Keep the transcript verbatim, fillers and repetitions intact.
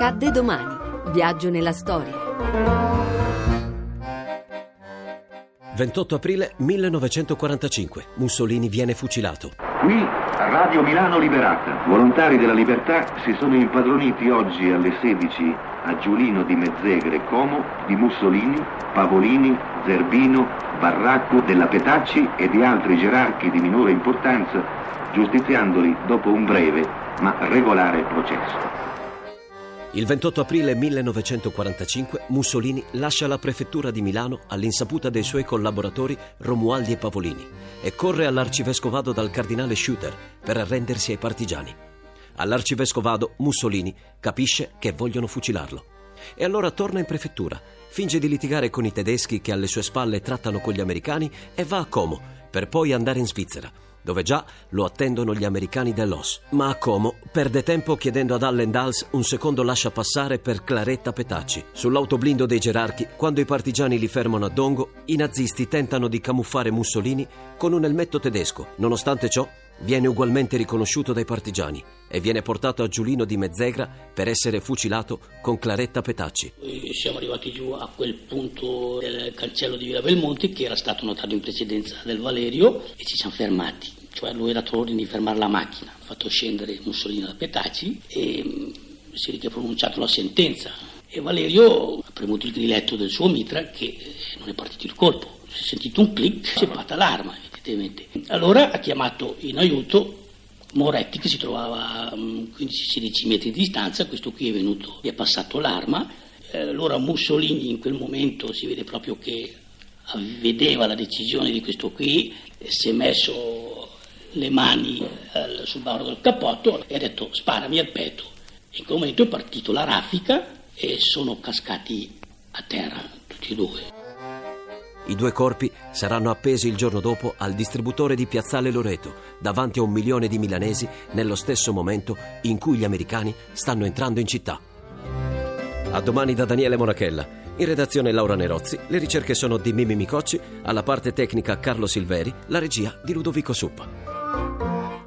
Accadde domani. Viaggio nella storia. ventotto aprile millenovecentoquarantacinque. Mussolini viene fucilato. Qui Radio Milano Liberata. Volontari della libertà si sono impadroniti oggi alle sedici a Giulino di Mezzegre, Como, di Mussolini, Pavolini, Zerbino, Barracco, della Petacci e di altri gerarchi di minore importanza, giustiziandoli dopo un breve ma regolare processo. Il ventotto aprile millenovecentoquarantacinque Mussolini lascia la prefettura di Milano all'insaputa dei suoi collaboratori Romualdi e Pavolini e corre all'arcivescovado dal cardinale Schuster per arrendersi ai partigiani. All'arcivescovado Mussolini capisce che vogliono fucilarlo e allora torna in prefettura, finge di litigare con i tedeschi che alle sue spalle trattano con gli americani e va a Como per poi andare in Svizzera, dove già lo attendono gli americani dell'O S. Ma a Como perde tempo chiedendo ad Allendals un secondo lasciapassare per Claretta Petacci. Sull'autoblindo dei gerarchi, quando i partigiani li fermano a Dongo, i nazisti tentano di camuffare Mussolini con un elmetto tedesco. Nonostante ciò, viene ugualmente riconosciuto dai partigiani e viene portato a Giulino di Mezzegre per essere fucilato con Claretta Petacci. Siamo arrivati giù a quel punto del cancello di Villa Belmonte che era stato notato in precedenza del Valerio e ci siamo fermati. Cioè lui era dato l'ordine di fermare la macchina, ha fatto scendere Mussolini da Petacci e si è pronunciato la sentenza. E Valerio ha premuto il grilletto del suo mitra che non è partito il colpo. Si è sentito un click, si è fatta l'arma. Allora ha chiamato in aiuto Moretti che si trovava a quindici sedici metri di distanza, questo qui è venuto e ha passato l'arma. Allora Mussolini in quel momento si vede proprio che vedeva la decisione di questo qui, si è messo le mani sul barro del cappotto e ha detto sparami al petto. In quel momento è partito la raffica e sono cascati a terra tutti e due. I due corpi saranno appesi il giorno dopo al distributore di Piazzale Loreto, davanti a un milione di milanesi, nello stesso momento in cui gli americani stanno entrando in città. A domani da Daniele Monachella. In redazione Laura Nerozzi, le ricerche sono di Mimmi Micocci, alla parte tecnica Carlo Silveri, la regia di Ludovico Suppa.